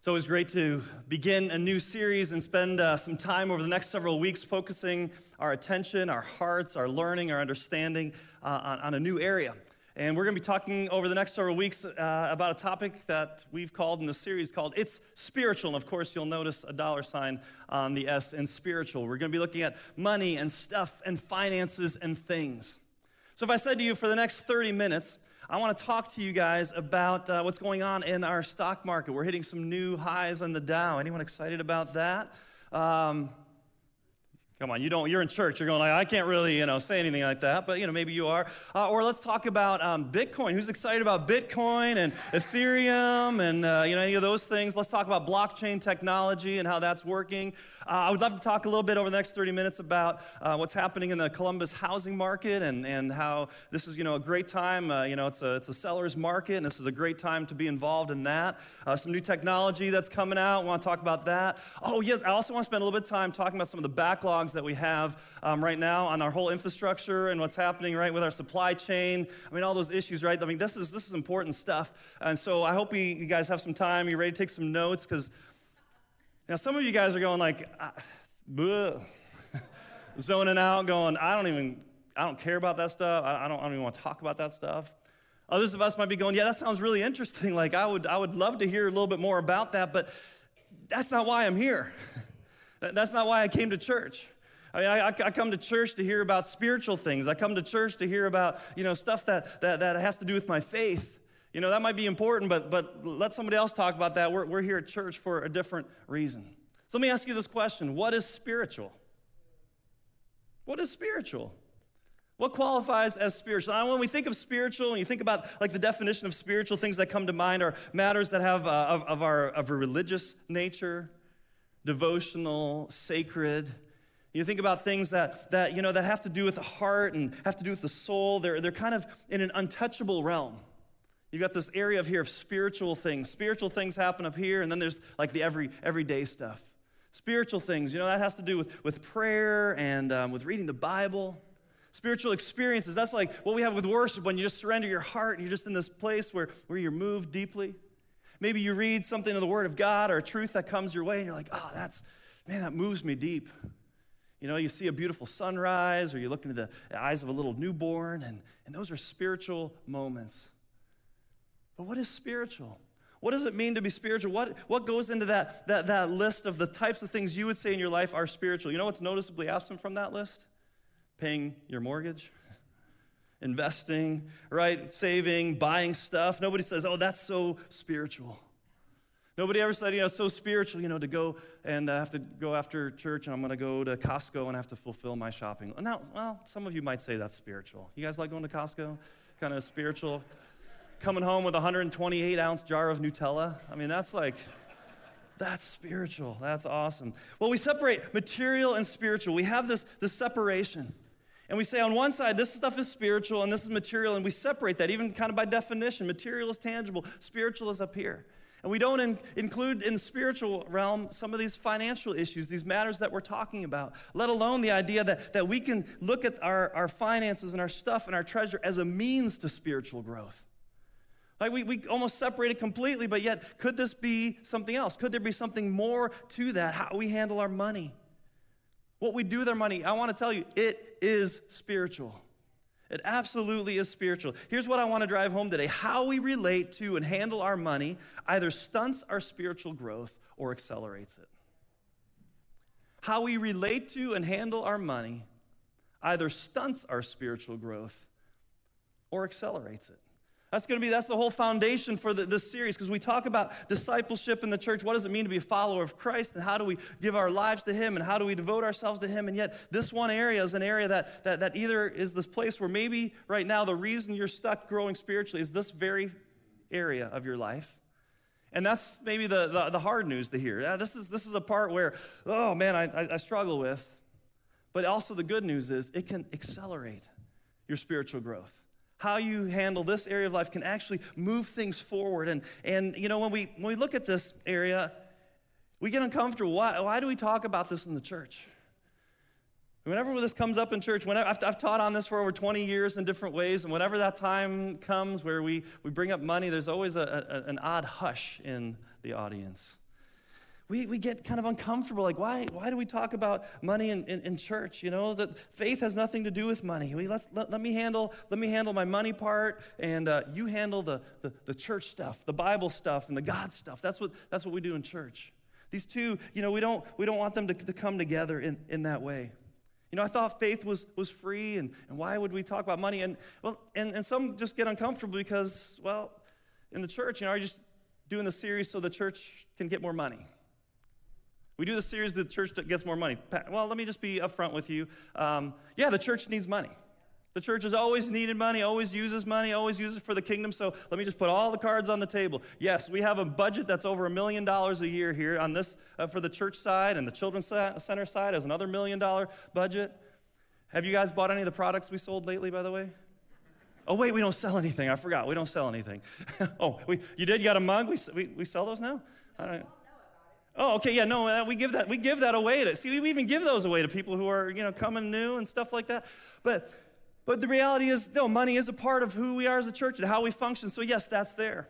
It's always great to begin a new series and spend some time over the next several weeks focusing our attention, our hearts, our learning, our understanding on a new area. And we're going to be talking over the next several weeks about a topic that we've called in the series called It's Spiritual. And of course, you'll notice a dollar sign on the S in spiritual. We're going to be looking at money and stuff and finances and things. So if I said to you for the next 30 minutes, I want to talk to you guys about what's going on in our stock market. We're hitting some new highs on the Dow. Anyone excited about that? Come on, you don't. You're in church. You're going like, I can't really, say anything like that. But maybe you are. Or let's talk about Bitcoin. Who's excited about Bitcoin and Ethereum and any of those things? Let's talk about blockchain technology and how that's working. I would love to talk a little bit over the next 30 minutes about what's happening in the Columbus housing market and how this is a great time. It's a seller's market, and this is a great time to be involved in that. Some new technology that's coming out. We want to talk about that. Oh yes, I also want to spend a little bit of time talking about some of the backlogs that we have right now on our whole infrastructure and what's happening with our supply chain. All those issues, right? This is important stuff. And so I hope you guys have some time. You ready to take some notes? Because now some of you guys are going like, zoning out, going, I don't care about that stuff. I don't even want to talk about that stuff. Others of us might be going, yeah, that sounds really interesting. Like I would love to hear a little bit more about that, but that's not why I'm here. That's not why I came to church. I come to church to hear about spiritual things. I come to church to hear about, stuff that has to do with my faith. That might be important, but let somebody else talk about that. We're here at church for a different reason. So let me ask you this question. What is spiritual? What is spiritual? What qualifies as spiritual? And when we think of spiritual, and you think about the definition of spiritual, things that come to mind are matters that have of a religious nature, devotional, sacred. You think about things that have to do with the heart and have to do with the soul. They're kind of in an untouchable realm. You've got this area up here of spiritual things. Spiritual things happen up here, and then there's the everyday stuff. Spiritual things, that has to do with prayer and with reading the Bible. Spiritual experiences, that's what we have with worship when you just surrender your heart and you're just in this place where you're moved deeply. Maybe you read something in the Word of God or a truth that comes your way, and you're like, oh, that moves me deep. You see a beautiful sunrise, or you look into the eyes of a little newborn, and those are spiritual moments. But what is spiritual? What does it mean to be spiritual? What goes into that list of the types of things you would say in your life are spiritual? You know what's noticeably absent from that list? Paying your mortgage. Investing, right? Saving, buying stuff. Nobody says, oh, that's so spiritual. Nobody ever said, so spiritual, to go and have to go after church and I'm going to go to Costco and have to fulfill my shopping. Now, well, some of you might say that's spiritual. You guys like going to Costco? Kind of spiritual. Coming home with a 128-ounce jar of Nutella. That's spiritual. That's awesome. Well, we separate material and spiritual. We have this separation. And we say on one side, this stuff is spiritual and this is material, and we separate that even kind of by definition. Material is tangible, spiritual is up here. And we don't include in the spiritual realm some of these financial issues, these matters that we're talking about, let alone the idea that we can look at our finances and our stuff and our treasure as a means to spiritual growth. We almost separate it completely, but yet could this be something else? Could there be something more to that, how we handle our money? What we do with our money, I want to tell you, it is spiritual. It absolutely is spiritual. Here's what I want to drive home today. How we relate to and handle our money either stunts our spiritual growth or accelerates it. How we relate to and handle our money either stunts our spiritual growth or accelerates it. That's the whole foundation for this series, because we talk about discipleship in the church. What does it mean to be a follower of Christ, and how do we give our lives to him, and how do we devote ourselves to him? And yet this one area is an area that either is this place where maybe right now the reason you're stuck growing spiritually is this very area of your life. And that's maybe the hard news to hear. Yeah, this is a part where, oh man, I struggle with. But also the good news is it can accelerate your spiritual growth. How you handle this area of life can actually move things forward. And when we look at this area, we get uncomfortable. Why do we talk about this in the church? Whenever this comes up in church, I've taught on this for over 20 years in different ways, and whenever that time comes where we bring up money, there's always an odd hush in the audience. we get kind of uncomfortable. Like, why do we talk about money in church? You know, that faith has nothing to do with money. Let me handle my money part, and you handle the church stuff, the Bible stuff, and the God stuff. That's what we do in church. These two, you know, we don't want them to come together in that way. You know, I thought faith was free, and why would we talk about money? And well, and some just get uncomfortable because, well, in the church, you know, are you just doing the series so the church can get more money? We do the series that the church gets more money. Well, let me just be upfront with you. Yeah, the church needs money. The church has always needed money, always uses it for the kingdom. So let me just put all the cards on the table. Yes, we have a budget that's over $1 million a year here on this for the church side, and the children's center side has another $1 million budget. Have you guys bought any of the products we sold lately, by the way? Oh, wait, we don't sell anything. I forgot. We don't sell anything. Oh, you did? You got a mug? We sell those now? I don't know. Oh, okay, yeah, no, we give that away to, see, we even give those away to people who are, you know, coming new and stuff like that. But the reality is, no, money is a part of who we are as a church and how we function. So, yes, that's there.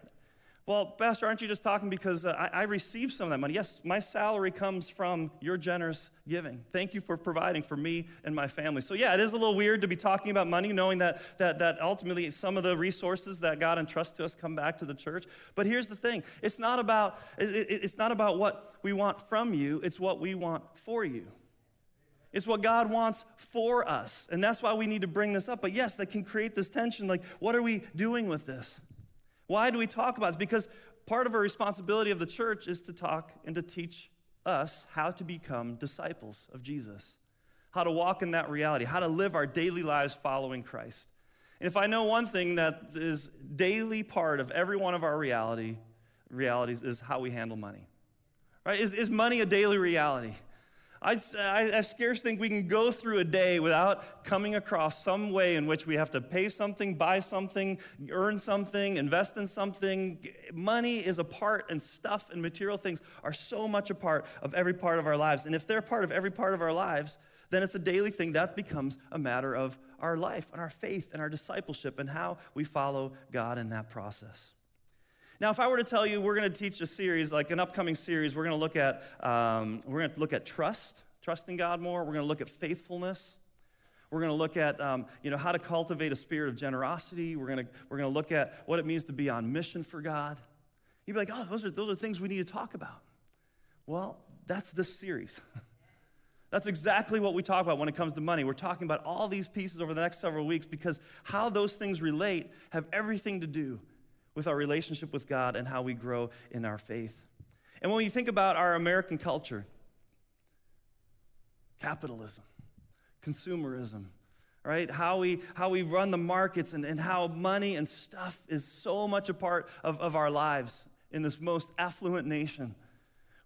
Well, Pastor, aren't you just talking because I received some of that money? Yes, my salary comes from your generous giving. Thank you for providing for me and my family. So, yeah, it is a little weird to be talking about money, knowing that ultimately some of the resources that God entrusts to us come back to the church. But here's the thing. It's not about what we want from you. It's what we want for you. It's what God wants for us. And that's why we need to bring this up. But, yes, that can create this tension. Like, what are we doing with this? Why do we talk about this? Because part of our responsibility of the church is to talk and to teach us how to become disciples of Jesus, how to walk in that reality, how to live our daily lives following Christ. And if I know one thing that is daily part of every one of our realities is how we handle money. Right? Is money a daily reality? I scarce think we can go through a day without coming across some way in which we have to pay something, buy something, earn something, invest in something. Money is a part, and stuff and material things are so much a part of every part of our lives. And if they're a part of every part of our lives, then it's a daily thing that becomes a matter of our life and our faith and our discipleship and how we follow God in that process. Now, if I were to tell you we're going to teach a series, like an upcoming series, we're going to look at trust, trusting God more. We're going to look at faithfulness. We're going to look at how to cultivate a spirit of generosity. We're going to look at what it means to be on mission for God. You'd be like, oh, those are things we need to talk about. Well, that's this series. That's exactly what we talk about when it comes to money. We're talking about all these pieces over the next several weeks because how those things relate have everything to do with our relationship with God and how we grow in our faith. And when we think about our American culture, capitalism, consumerism, right? How we run the markets and how money and stuff is so much a part of our lives in this most affluent nation.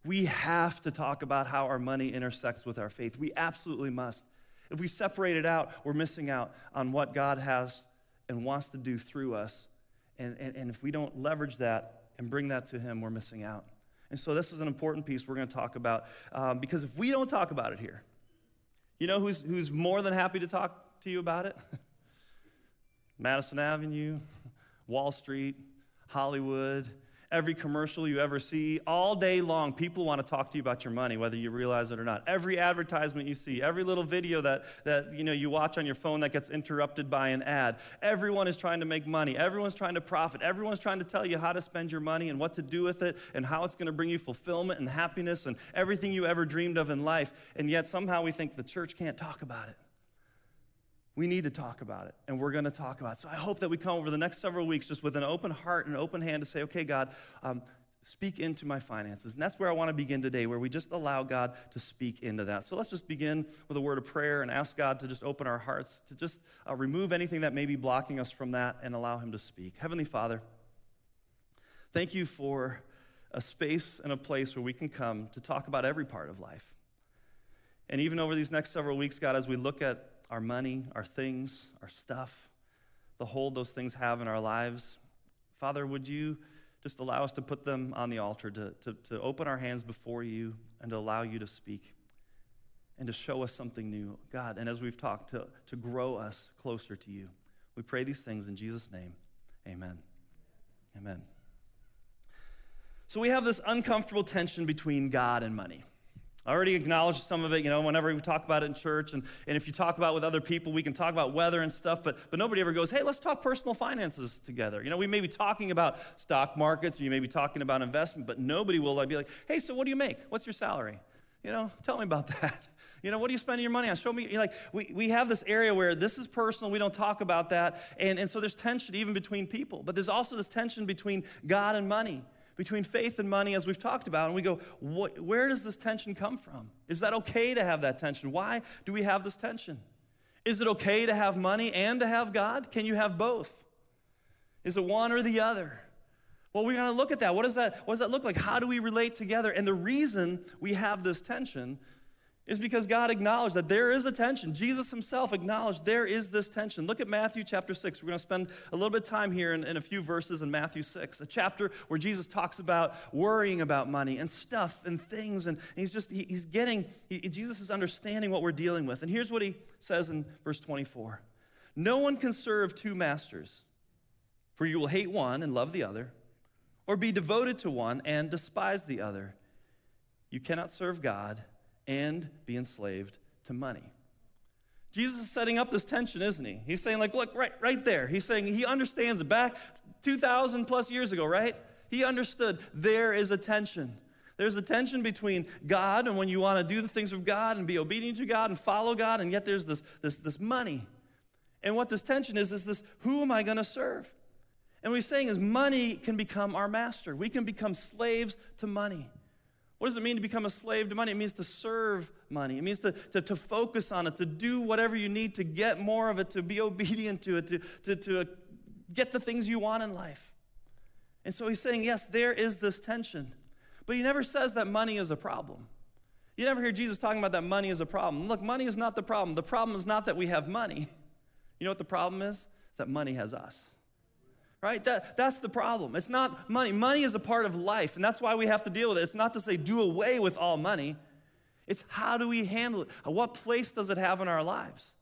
We have to talk about how our money intersects with our faith. We absolutely must. If we separate it out, we're missing out on what God has and wants to do through us. And if we don't leverage that and bring that to him, we're missing out. And so this is an important piece we're going to talk about because if we don't talk about it here, you know who's more than happy to talk to you about it? Madison Avenue, Wall Street, Hollywood, every commercial you ever see, all day long, people want to talk to you about your money, whether you realize it or not. Every advertisement you see, every little video that you know you watch on your phone that gets interrupted by an ad, everyone is trying to make money. Everyone's trying to profit. Everyone's trying to tell you how to spend your money and what to do with it and how it's going to bring you fulfillment and happiness and everything you ever dreamed of in life. And yet somehow we think the church can't talk about it. We need to talk about it, and we're going to talk about it. So I hope that we come over the next several weeks just with an open heart and an open hand to say, okay, God, speak into my finances. And that's where I want to begin today, where we just allow God to speak into that. So let's just begin with a word of prayer and ask God to just open our hearts, to just remove anything that may be blocking us from that and allow him to speak. Heavenly Father, thank you for a space and a place where we can come to talk about every part of life. And even over these next several weeks, God, as we look at our money, our things, our stuff, the hold those things have in our lives. Father, would you just allow us to put them on the altar, to open our hands before you and to allow you to speak and to show us something new, God, and as we've talked, to grow us closer to you. We pray these things in Jesus' name, amen. Amen. So we have this uncomfortable tension between God and money. I already acknowledged some of it, you know, whenever we talk about it in church, and if you talk about it with other people, we can talk about weather and stuff, but nobody ever goes, hey, let's talk personal finances together. You know, we may be talking about stock markets, or you may be talking about investment, but nobody will be like, hey, so what do you make? What's your salary? You know, tell me about that. You know, what are you spending your money on? Show me. You're like, we have this area where this is personal, we don't talk about that, and so there's tension even between people, but there's also this tension between God and money, between faith and money, as we've talked about, and we go, where does this tension come from? Is that okay to have that tension? Why do we have this tension? Is it okay to have money and to have God? Can you have both? Is it one or the other? Well, we're gonna look at that. What does that look like? How do we relate together? And the reason we have this tension is because God acknowledged that there is a tension. Jesus himself acknowledged there is this tension. Look at Matthew chapter 6. We're going to spend a little bit of time here in a few verses in Matthew 6, a chapter where Jesus talks about worrying about money and stuff and things, and Jesus is understanding what we're dealing with. And here's what he says in verse 24. No one can serve two masters, for you will hate one and love the other, or be devoted to one and despise the other. You cannot serve God and be enslaved to money. Jesus is setting up this tension, isn't he? He's saying, like, look, right there. He's saying he understands it. Back 2,000 plus years ago, right? He understood there is a tension. There's a tension between God and when you want to do the things of God and be obedient to God and follow God, and yet there's this money. And what this tension is this, who am I going to serve? And what he's saying is money can become our master. We can become slaves to money. What does it mean to become a slave to money? It means to serve money. It means to focus on it, to do whatever you need to get more of it, to be obedient to it, to get the things you want in life. And so he's saying, yes, there is this tension. But he never says that money is a problem. You never hear Jesus talking about that money is a problem. Look, money is not the problem. The problem is not that we have money. You know what the problem is? It's that money has us. Right? That's the problem. It's not money. Money is a part of life, and that's why we have to deal with it. It's not to say do away with all money. It's how do we handle it? What place does it have in our lives?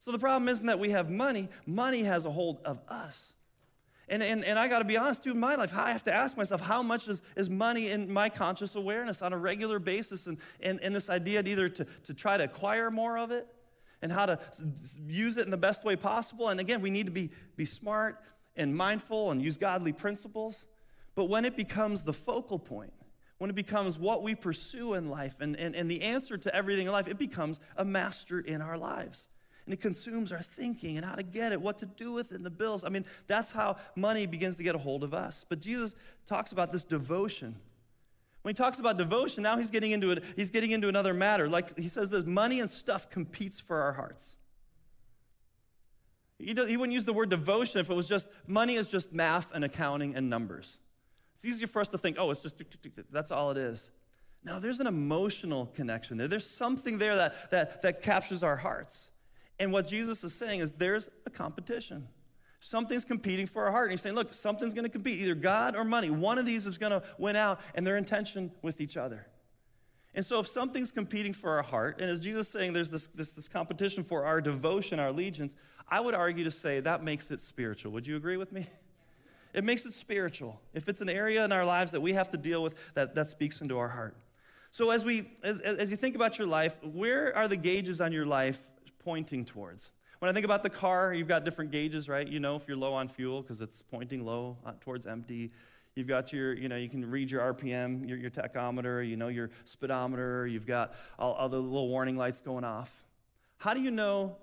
So the problem isn't that we have money. Money has a hold of us. And I got to be honest, too, in my life, I have to ask myself, how much is money in my conscious awareness on a regular basis? And this idea either to try to acquire more of it and how to use it in the best way possible. And again, we need to be smart and mindful and use godly principles, but when it becomes the focal point, when it becomes what we pursue in life and the answer to everything in life, it becomes a master in our lives. And it consumes our thinking and how to get it, what to do with it, and the bills. I mean, that's how money begins to get a hold of us. But Jesus talks about this devotion. When he talks about devotion, now he's getting into it. He's getting into another matter. Like he says this, money and stuff competes for our hearts. He wouldn't use the word devotion if it was just, money is just math and accounting and numbers. It's easier for us to think, oh, it's just, that's all it is. No, there's an emotional connection there. There's something there that captures our hearts. And what Jesus is saying is there's a competition. Something's competing for our heart. And he's saying, look, something's going to compete, either God or money. One of these is going to win out, and they're in tension with each other. And so if something's competing for our heart, and as Jesus is saying there's this competition for our devotion, our allegiance, I would argue to say that makes it spiritual. Would you agree with me? It makes it spiritual. If it's an area in our lives that we have to deal with, that speaks into our heart. So as you think about your life, where are the gauges on your life pointing towards? When I think about the car, you've got different gauges, right? You know if you're low on fuel because it's pointing low towards empty. You've got your, you know, you can read your RPM, your tachometer, you know, your speedometer. You've got all the little warning lights going off. How do you know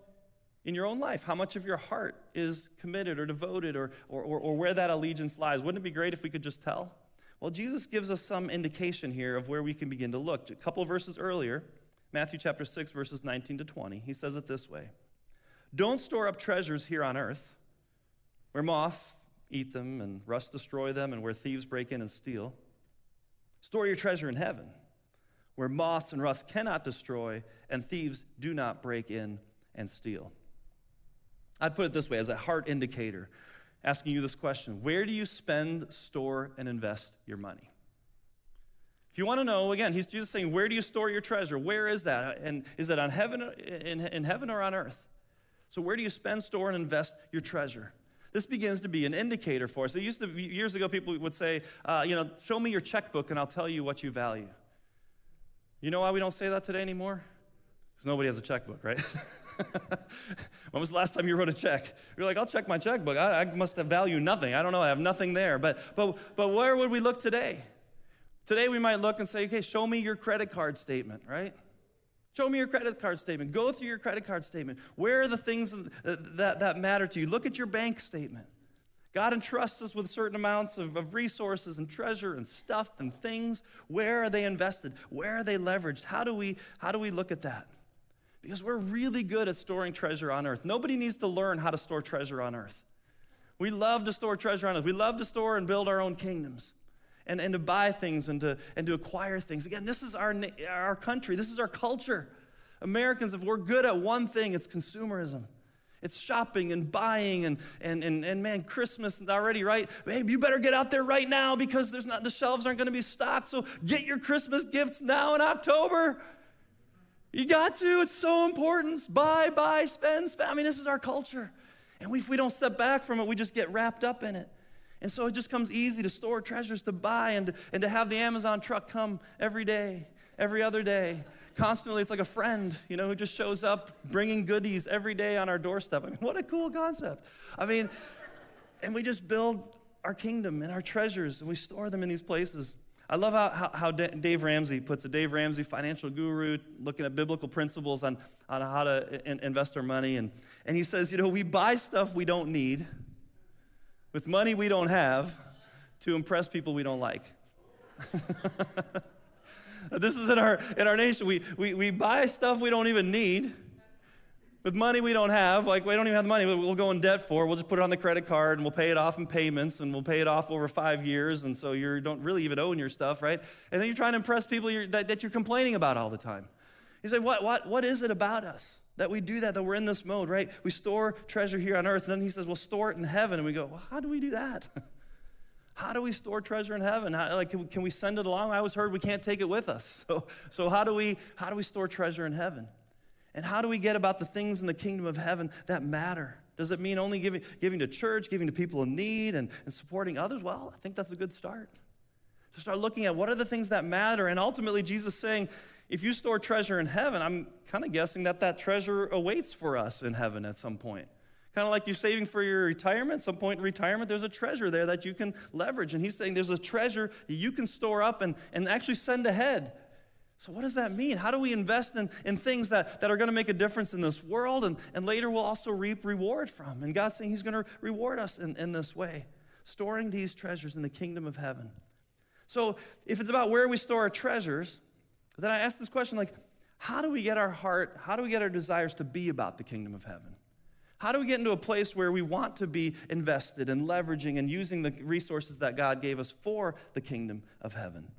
in your own life how much of your heart is committed or devoted or where that allegiance lies? Wouldn't it be great if we could just tell? Well, Jesus gives us some indication here of where we can begin to look. A couple of verses earlier, Matthew chapter 6, verses 19 to 20, he says it this way. Don't store up treasures here on earth where moth eat them, and rust destroy them, and where thieves break in and steal. Store your treasure in heaven, where moths and rust cannot destroy, and thieves do not break in and steal. I'd put it this way, as a heart indicator, asking you this question, where do you spend, store, and invest your money? If you want to know, again, he's Jesus saying, where do you store your treasure? Where is that? And is it on heaven, in heaven or on earth? So where do you spend, store, and invest your treasure? this begins to be an indicator for us. It used to be, years ago, people would say, show me your checkbook and I'll tell you what you value. You know why we don't say that today anymore? Because nobody has a checkbook, right? When was the last time you wrote a check? You're like, I'll check my checkbook. I must have value nothing. I don't know. I have nothing there. But where would we look today? Today we might look and say, okay, show me your credit card statement, right? Show me your credit card statement. Go through your credit card statement. Where are the things that matter to you? Look at your bank statement. God entrusts us with certain amounts of resources and treasure and stuff and things. Where are they invested? Where are they leveraged? How do we look at that? Because we're really good at storing treasure on earth. Nobody needs to learn how to store treasure on earth. We love to store treasure on earth. We love to store and build our own kingdoms and to buy things and to acquire things. Again, this is our country. This is our culture. Americans, if we're good at one thing, it's consumerism. It's shopping and buying and man, Christmas already, right? Babe, you better get out there right now because the shelves aren't going to be stocked, so get your Christmas gifts now in October. You got to, it's so important. Buy, spend. I mean, this is our culture. And if we don't step back from it, we just get wrapped up in it. And so it just comes easy to store treasures, to buy, and to have the Amazon truck come every day, every other day. Constantly, it's like a friend, who just shows up bringing goodies every day on our doorstep. I mean, what a cool concept. I mean, and we just build our kingdom and our treasures, and we store them in these places. I love how Dave Ramsey puts it. Dave Ramsey, financial guru, looking at biblical principles on how to invest our money. And he says, we buy stuff we don't need with money we don't have to impress people we don't like. This is in our nation. We buy stuff we don't even need with money we don't have. Like, we don't even have the money. We'll go in debt for it. We'll just put it on the credit card, and we'll pay it off in payments, and we'll pay it off over 5 years, and so you don't really even own your stuff, right? And then you're trying to impress people that you're complaining about all the time. You say, what is it about us that we do that we're in this mode, right? We store treasure here on earth, and then he says, well, store it in heaven. And we go, well, how do we do that? How do we store treasure in heaven? Can we send it along? I always heard we can't take it with us. So how do we store treasure in heaven? And how do we get about the things in the kingdom of heaven that matter? Does it mean only giving to church, giving to people in need, and supporting others? Well, I think that's a good start. So start looking at what are the things that matter. And ultimately, Jesus is saying, if you store treasure in heaven, I'm kind of guessing that treasure awaits for us in heaven at some point. Kind of like you're saving for your retirement. Some point in retirement, there's a treasure there that you can leverage. And he's saying there's a treasure that you can store up and actually send ahead. So what does that mean? How do we invest in things that are going to make a difference in this world and later we'll also reap reward from? And God's saying he's going to reward us in this way, storing these treasures in the kingdom of heaven. So if it's about where we store our treasures, then I ask this question, like, how do we get our desires to be about the kingdom of heaven? How do we get into a place where we want to be invested and leveraging and using the resources that God gave us for the kingdom of heaven?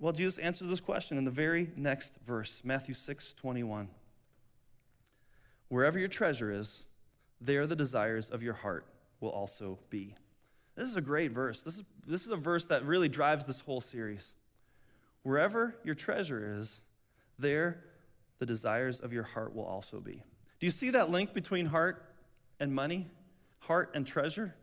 Well, Jesus answers this question in the very next verse, Matthew 6:21. Wherever your treasure is, there the desires of your heart will also be. This is a great verse. This is a verse that really drives this whole series. Wherever your treasure is, there the desires of your heart will also be. Do you see that link between heart and money, heart and treasure?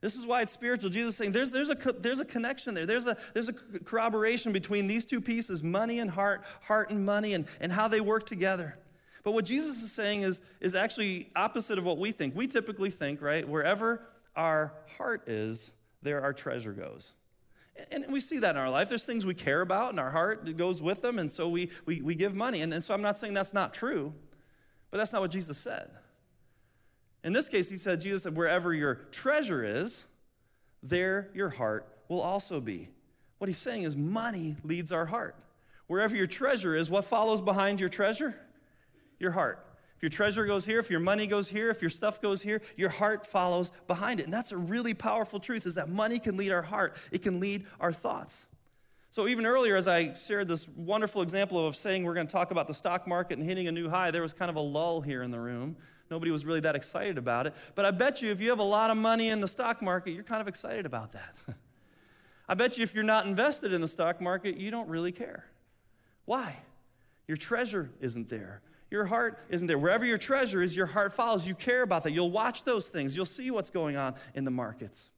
This is why it's spiritual. Jesus is saying there's a connection there. There's a corroboration between these two pieces, money and heart, heart and money, and how they work together. But what Jesus is saying is actually opposite of what we think. We typically think, right, wherever our heart is, there our treasure goes. And we see that in our life. There's things we care about, and our heart goes with them, and so we give money. And so I'm not saying that's not true, but that's not what Jesus said. In this case, Jesus said, wherever your treasure is, there your heart will also be. What he's saying is money leads our heart. Wherever your treasure is, what follows behind your treasure? Your heart. If your treasure goes here, if your money goes here, if your stuff goes here, your heart follows behind it. And that's a really powerful truth, is that money can lead our heart. It can lead our thoughts. So even earlier, as I shared this wonderful example of saying we're going to talk about the stock market and hitting a new high, there was kind of a lull here in the room. Nobody was really that excited about it. But I bet you if you have a lot of money in the stock market, you're kind of excited about that. I bet you if you're not invested in the stock market, you don't really care. Why? Your treasure isn't there. Your heart isn't there. Wherever your treasure is, your heart follows. You care about that. You'll watch those things. You'll see what's going on in the markets.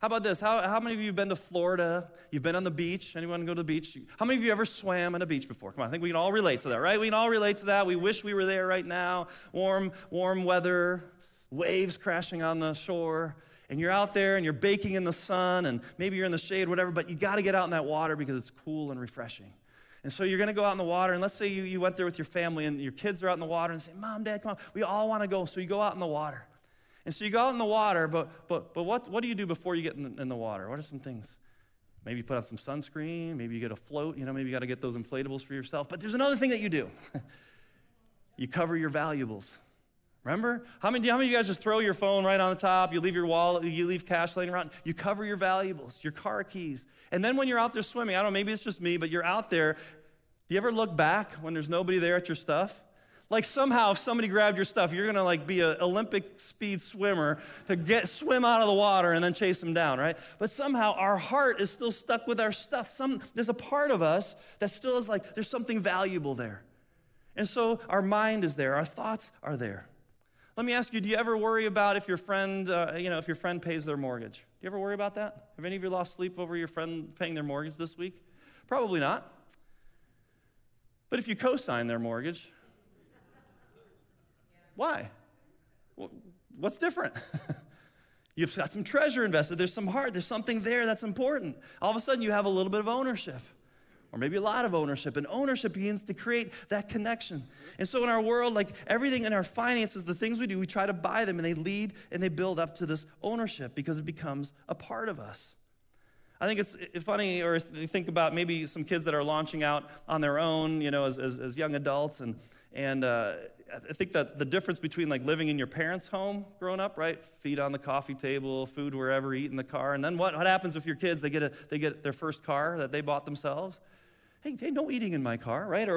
How about this? How many of you have been to Florida? You've been on the beach? Anyone go to the beach? How many of you ever swam on a beach before? Come on, I think we can all relate to that, right? We can all relate to that. We wish we were there right now. Warm weather, waves crashing on the shore. And you're out there and you're baking in the sun and maybe you're in the shade, whatever, but you gotta get out in that water because it's cool and refreshing. And so you're gonna go out in the water, and let's say you went there with your family and your kids are out in the water and say, Mom, Dad, come on, we all wanna go. So you go out in the water. And so you go out in the water, but what do you do before you get in the water? What are some things? Maybe you put on some sunscreen, maybe you get a float, maybe you gotta get those inflatables for yourself. But there's another thing that you do. You cover your valuables. Remember? How many of you guys just throw your phone right on the top, you leave your wallet, you leave cash laying around, you cover your valuables, your car keys. And then when you're out there swimming, I don't know, maybe it's just me, but you're out there, do you ever look back when there's nobody there at your stuff? Like somehow, if somebody grabbed your stuff, you're gonna like be an Olympic speed swimmer to swim out of the water and then chase them down, right? But somehow our heart is still stuck with our stuff. There's a part of us that still is like, there's something valuable there. And so our mind is there, our thoughts are there. Let me ask you, do you ever worry about if your friend, if your friend pays their mortgage? Do you ever worry about that? Have any of you lost sleep over your friend paying their mortgage this week? Probably not. But if you co-sign their mortgage, why? What's different? You've got some treasure invested. There's some heart. There's something there that's important. All of a sudden, you have a little bit of ownership. Or maybe a lot of ownership, and ownership begins to create that connection. And so in our world, like everything in our finances, the things we do, we try to buy them, and they lead and they build up to this ownership because it becomes a part of us. I think it's funny, or think about maybe some kids that are launching out on their own, as young adults, and I think that the difference between like living in your parents' home growing up, right? Feet on the coffee table, food wherever, eat in the car, and then what happens if your kids, they get their first car that they bought themselves? Hey, no eating in my car, right?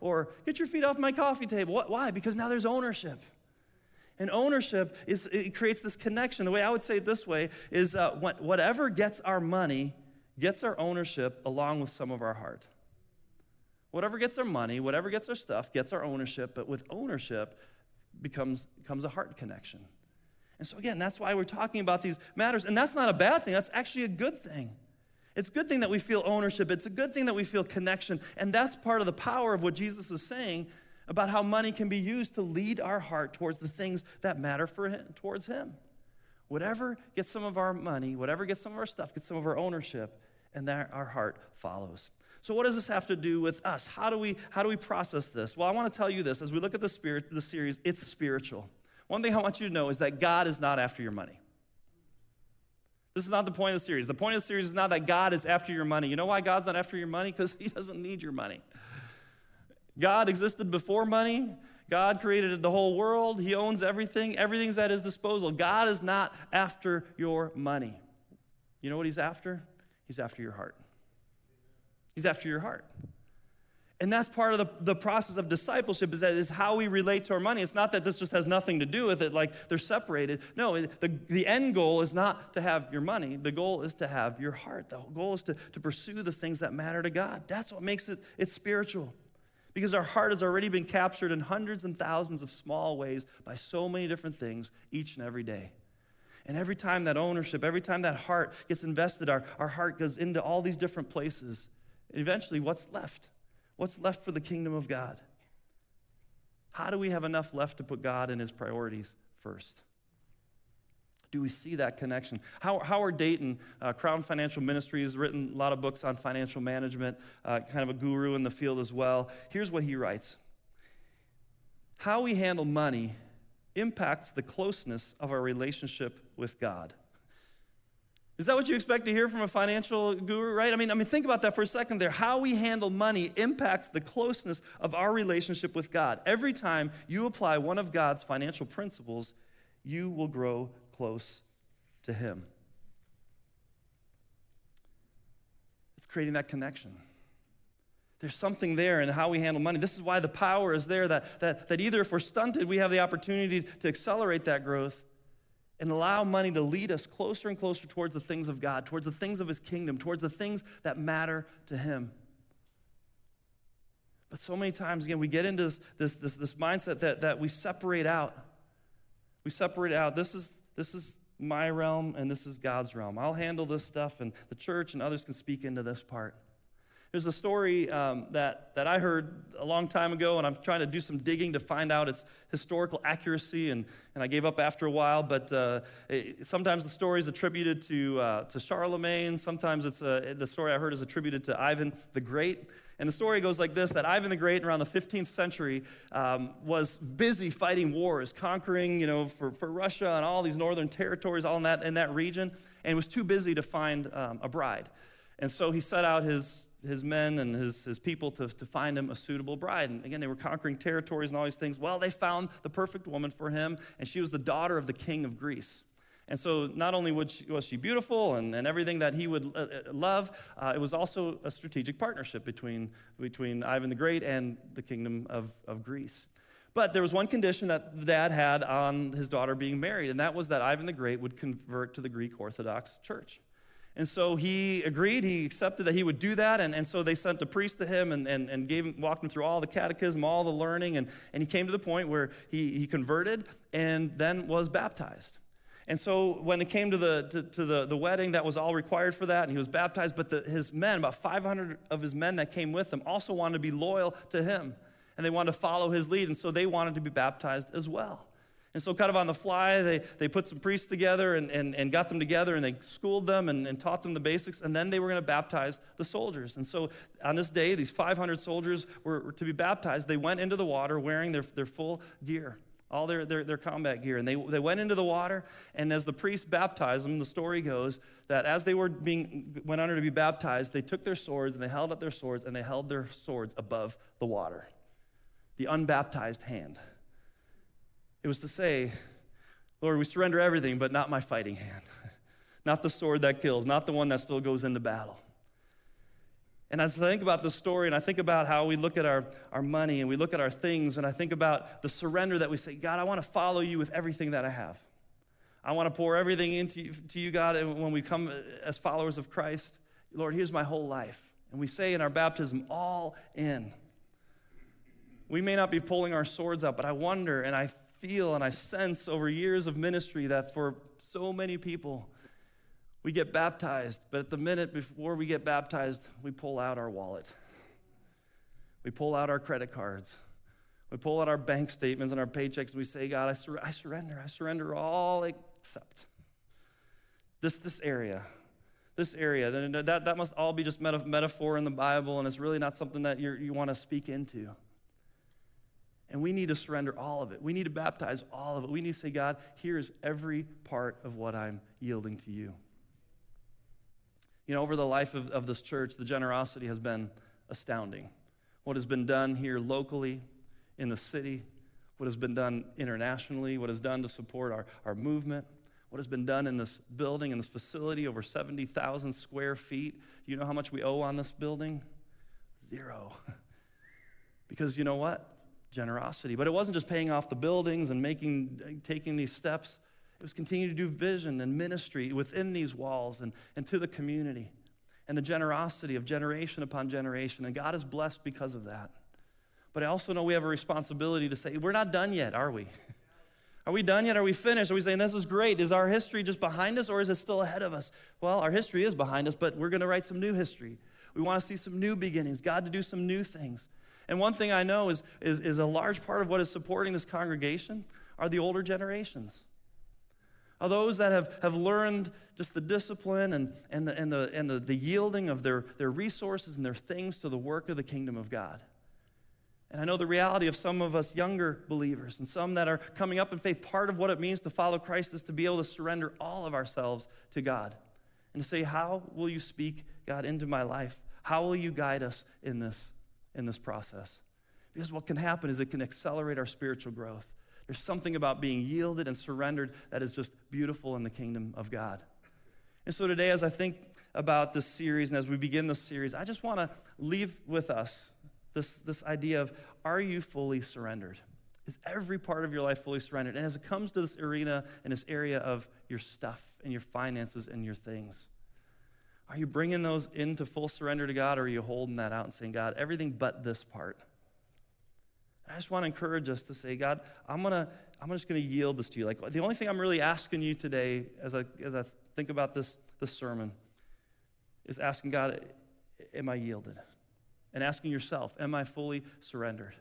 Or get your feet off my coffee table. Why? Because now there's ownership. And ownership, it creates this connection. The way I would say it this way is whatever gets our money gets our ownership along with some of our heart. Whatever gets our money, whatever gets our stuff, gets our ownership, but with ownership becomes a heart connection. And so again, that's why we're talking about these matters. And that's not a bad thing. That's actually a good thing. It's a good thing that we feel ownership. It's a good thing that we feel connection. And that's part of the power of what Jesus is saying about how money can be used to lead our heart towards the things that matter for him, towards him. Whatever gets some of our money, whatever gets some of our stuff, gets some of our ownership, and that our heart follows. So what does this have to do with us? How do we process this? Well, I want to tell you this. As we look at the series, It's Spiritual. One thing I want you to know is that God is not after your money. This is not the point of the series. The point of the series is not that God is after your money. You know why God's not after your money? Because he doesn't need your money. God existed before money. God created the whole world. He owns everything. Everything's at his disposal. God is not after your money. You know what he's after? He's after your heart. He's after your heart. And that's part of the process of discipleship is how we relate to our money. It's not that this just has nothing to do with it, like they're separated. No, the end goal is not to have your money. The goal is to have your heart. The goal is to pursue the things that matter to God. That's what makes it spiritual. Because our heart has already been captured in hundreds and thousands of small ways by so many different things each and every day. And every time that ownership, every time that heart gets invested, our heart goes into all these different places. And eventually, what's left? What's left for the kingdom of God? How do we have enough left to put God and his priorities first? Do we see that connection? Howard Dayton, Crown Financial Ministries, written a lot of books on financial management, kind of a guru in the field as well. Here's what he writes. How we handle money impacts the closeness of our relationship with God. Is that what you expect to hear from a financial guru, right? I mean, think about that for a second there. How we handle money impacts the closeness of our relationship with God. Every time you apply one of God's financial principles, you will grow close to him. It's creating that connection. There's something there in how we handle money. This is why the power is there, that either if we're stunted, we have the opportunity to accelerate that growth, and allow money to lead us closer and closer towards the things of God, towards the things of his kingdom, towards the things that matter to him. But so many times, again, we get into this mindset that we separate out. We separate out. This is my realm, and this is God's realm. I'll handle this stuff, and the church and others can speak into this part. There's a story that I heard a long time ago, and I'm trying to do some digging to find out its historical accuracy, and I gave up after a while, but sometimes the story is attributed to Charlemagne. Sometimes it's the story I heard is attributed to Ivan the Great. And the story goes like this, that Ivan the Great, around the 15th century, was busy fighting wars, conquering, for Russia and all these northern territories, all in that region, and was too busy to find a bride. And so he set out his men and his people to find him a suitable bride. And again, they were conquering territories and all these things. Well, they found the perfect woman for him, and she was the daughter of the king of Greece. And so not only was she beautiful and everything that he would love, it was also a strategic partnership between Ivan the Great and the kingdom of Greece. But there was one condition that dad had on his daughter being married, and that was that Ivan the Great would convert to the Greek Orthodox Church. And so he agreed, he accepted that he would do that, and so they sent a priest to him and walked him through all the catechism, all the learning, and he came to the point where he converted and then was baptized. And so when it came to the wedding, that was all required for that, and he was baptized, but his men, about 500 of his men that came with him, also wanted to be loyal to him, and they wanted to follow his lead, and so they wanted to be baptized as well. And so kind of on the fly, they put some priests together and got them together, and they schooled them and taught them the basics, and then they were going to baptize the soldiers. And so on this day, these 500 soldiers were to be baptized. They went into the water wearing their full gear, all their combat gear. And they went into the water, and as the priest baptized them, the story goes that as they were went under to be baptized, they took their swords, and they held up their swords, and they held their swords above the water, the unbaptized hand. It was to say, Lord, we surrender everything, but not my fighting hand, not the sword that kills, not the one that still goes into battle. And as I think about this story, and I think about how we look at our money and we look at our things, and I think about the surrender that we say, God, I want to follow you with everything that I have. I want to pour everything into you, God, and when we come as followers of Christ, Lord, here's my whole life. And we say in our baptism, all in. We may not be pulling our swords out, but I wonder, and I feel and I sense over years of ministry that for so many people, we get baptized, but at the minute before we get baptized, we pull out our wallet. We pull out our credit cards. We pull out our bank statements and our paychecks, and we say, God, I surrender. I surrender all except this area. This area, that must all be just metaphor in the Bible, and it's really not something that you want to speak into. And we need to surrender all of it. We need to baptize all of it. We need to say, God, here is every part of what I'm yielding to you. You know, over the life of this church, the generosity has been astounding. What has been done here locally, in the city, what has been done internationally, what has done to support our movement, what has been done in this building, in this facility, over 70,000 square feet. Do you know how much we owe on this building? Zero. Because you know what? Generosity. But it wasn't just paying off the buildings and taking these steps. It was continuing to do vision and ministry within these walls and to the community, and the generosity of generation upon generation. And God is blessed because of that. But I also know we have a responsibility to say, we're not done yet, are we? Are we done yet? Are we finished? Are we saying, this is great? Is our history just behind us, or is it still ahead of us? Well, our history is behind us, but we're going to write some new history. We want to see some new beginnings, God to do some new things. And one thing I know is a large part of what is supporting this congregation are the older generations. Are those that have learned just the discipline and the yielding of their resources and their things to the work of the kingdom of God. And I know the reality of some of us younger believers and some that are coming up in faith, part of what it means to follow Christ is to be able to surrender all of ourselves to God and to say, how will you speak, God, into my life? How will you guide us in this process? Because what can happen is it can accelerate our spiritual growth. There's something about being yielded and surrendered that is just beautiful in the kingdom of God. And so today, as I think about this series and as we begin this series, I just want to leave with us this idea of, are you fully surrendered? Is every part of your life fully surrendered? And as it comes to this arena and this area of your stuff and your finances and your things, are you bringing those into full surrender to God, or are you holding that out and saying, God, everything but this part? I just want to encourage us to say, God, I'm just going to yield this to you. Like, the only thing I'm really asking you today as I think about this sermon is asking God, am I yielded? And asking yourself, am I fully surrendered?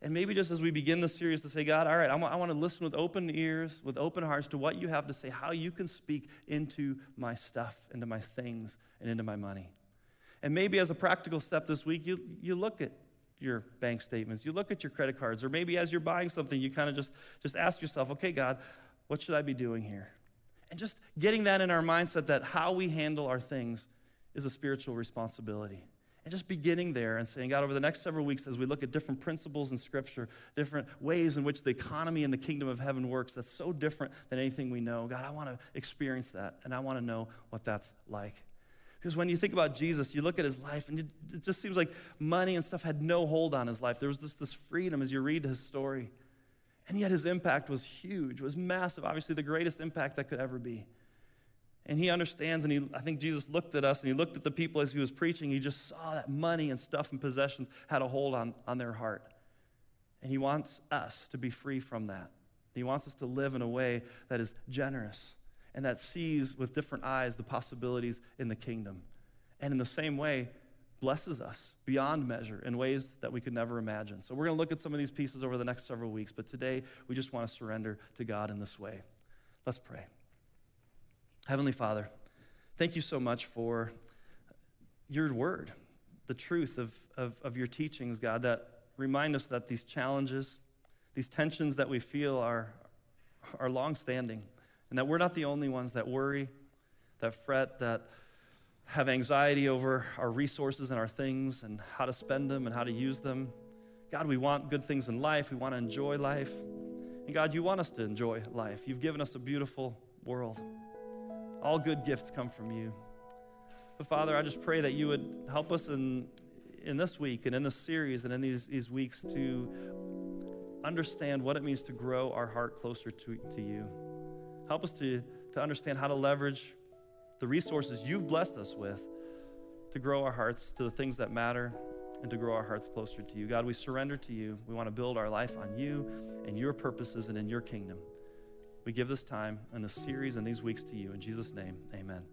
And maybe just as we begin this series to say, God, all right, I want to listen with open ears, with open hearts to what you have to say, how you can speak into my stuff, into my things, and into my money. And maybe as a practical step this week, you look at your bank statements, you look at your credit cards, or maybe as you're buying something, you kind of just ask yourself, okay, God, what should I be doing here? And just getting that in our mindset that how we handle our things is a spiritual responsibility. And just beginning there and saying, God, over the next several weeks, as we look at different principles in Scripture, different ways in which the economy and the kingdom of heaven works, that's so different than anything we know. God, I want to experience that, and I want to know what that's like. Because when you think about Jesus, you look at his life, and it just seems like money and stuff had no hold on his life. There was this freedom as you read his story. And yet his impact was huge, was massive, obviously the greatest impact that could ever be. And he understands, and I think Jesus looked at us, and he looked at the people as he was preaching. He just saw that money and stuff and possessions had a hold on their heart. And he wants us to be free from that. He wants us to live in a way that is generous and that sees with different eyes the possibilities in the kingdom. And in the same way, blesses us beyond measure in ways that we could never imagine. So we're going to look at some of these pieces over the next several weeks, but today we just want to surrender to God in this way. Let's pray. Heavenly Father, thank you so much for your word, the truth of your teachings, God, that remind us that these challenges, these tensions that we feel are longstanding, and that we're not the only ones that worry, that fret, that have anxiety over our resources and our things and how to spend them and how to use them. God, we want good things in life. We want to enjoy life. And God, you want us to enjoy life. You've given us a beautiful world. All good gifts come from you. But Father, I just pray that you would help us in this week and in this series and in these weeks to understand what it means to grow our heart closer to you. Help us to understand how to leverage the resources you've blessed us with to grow our hearts to the things that matter and to grow our hearts closer to you. God, we surrender to you. We want to build our life on you and your purposes and in your kingdom. We give this time and this series and these weeks to you. In Jesus' name, amen.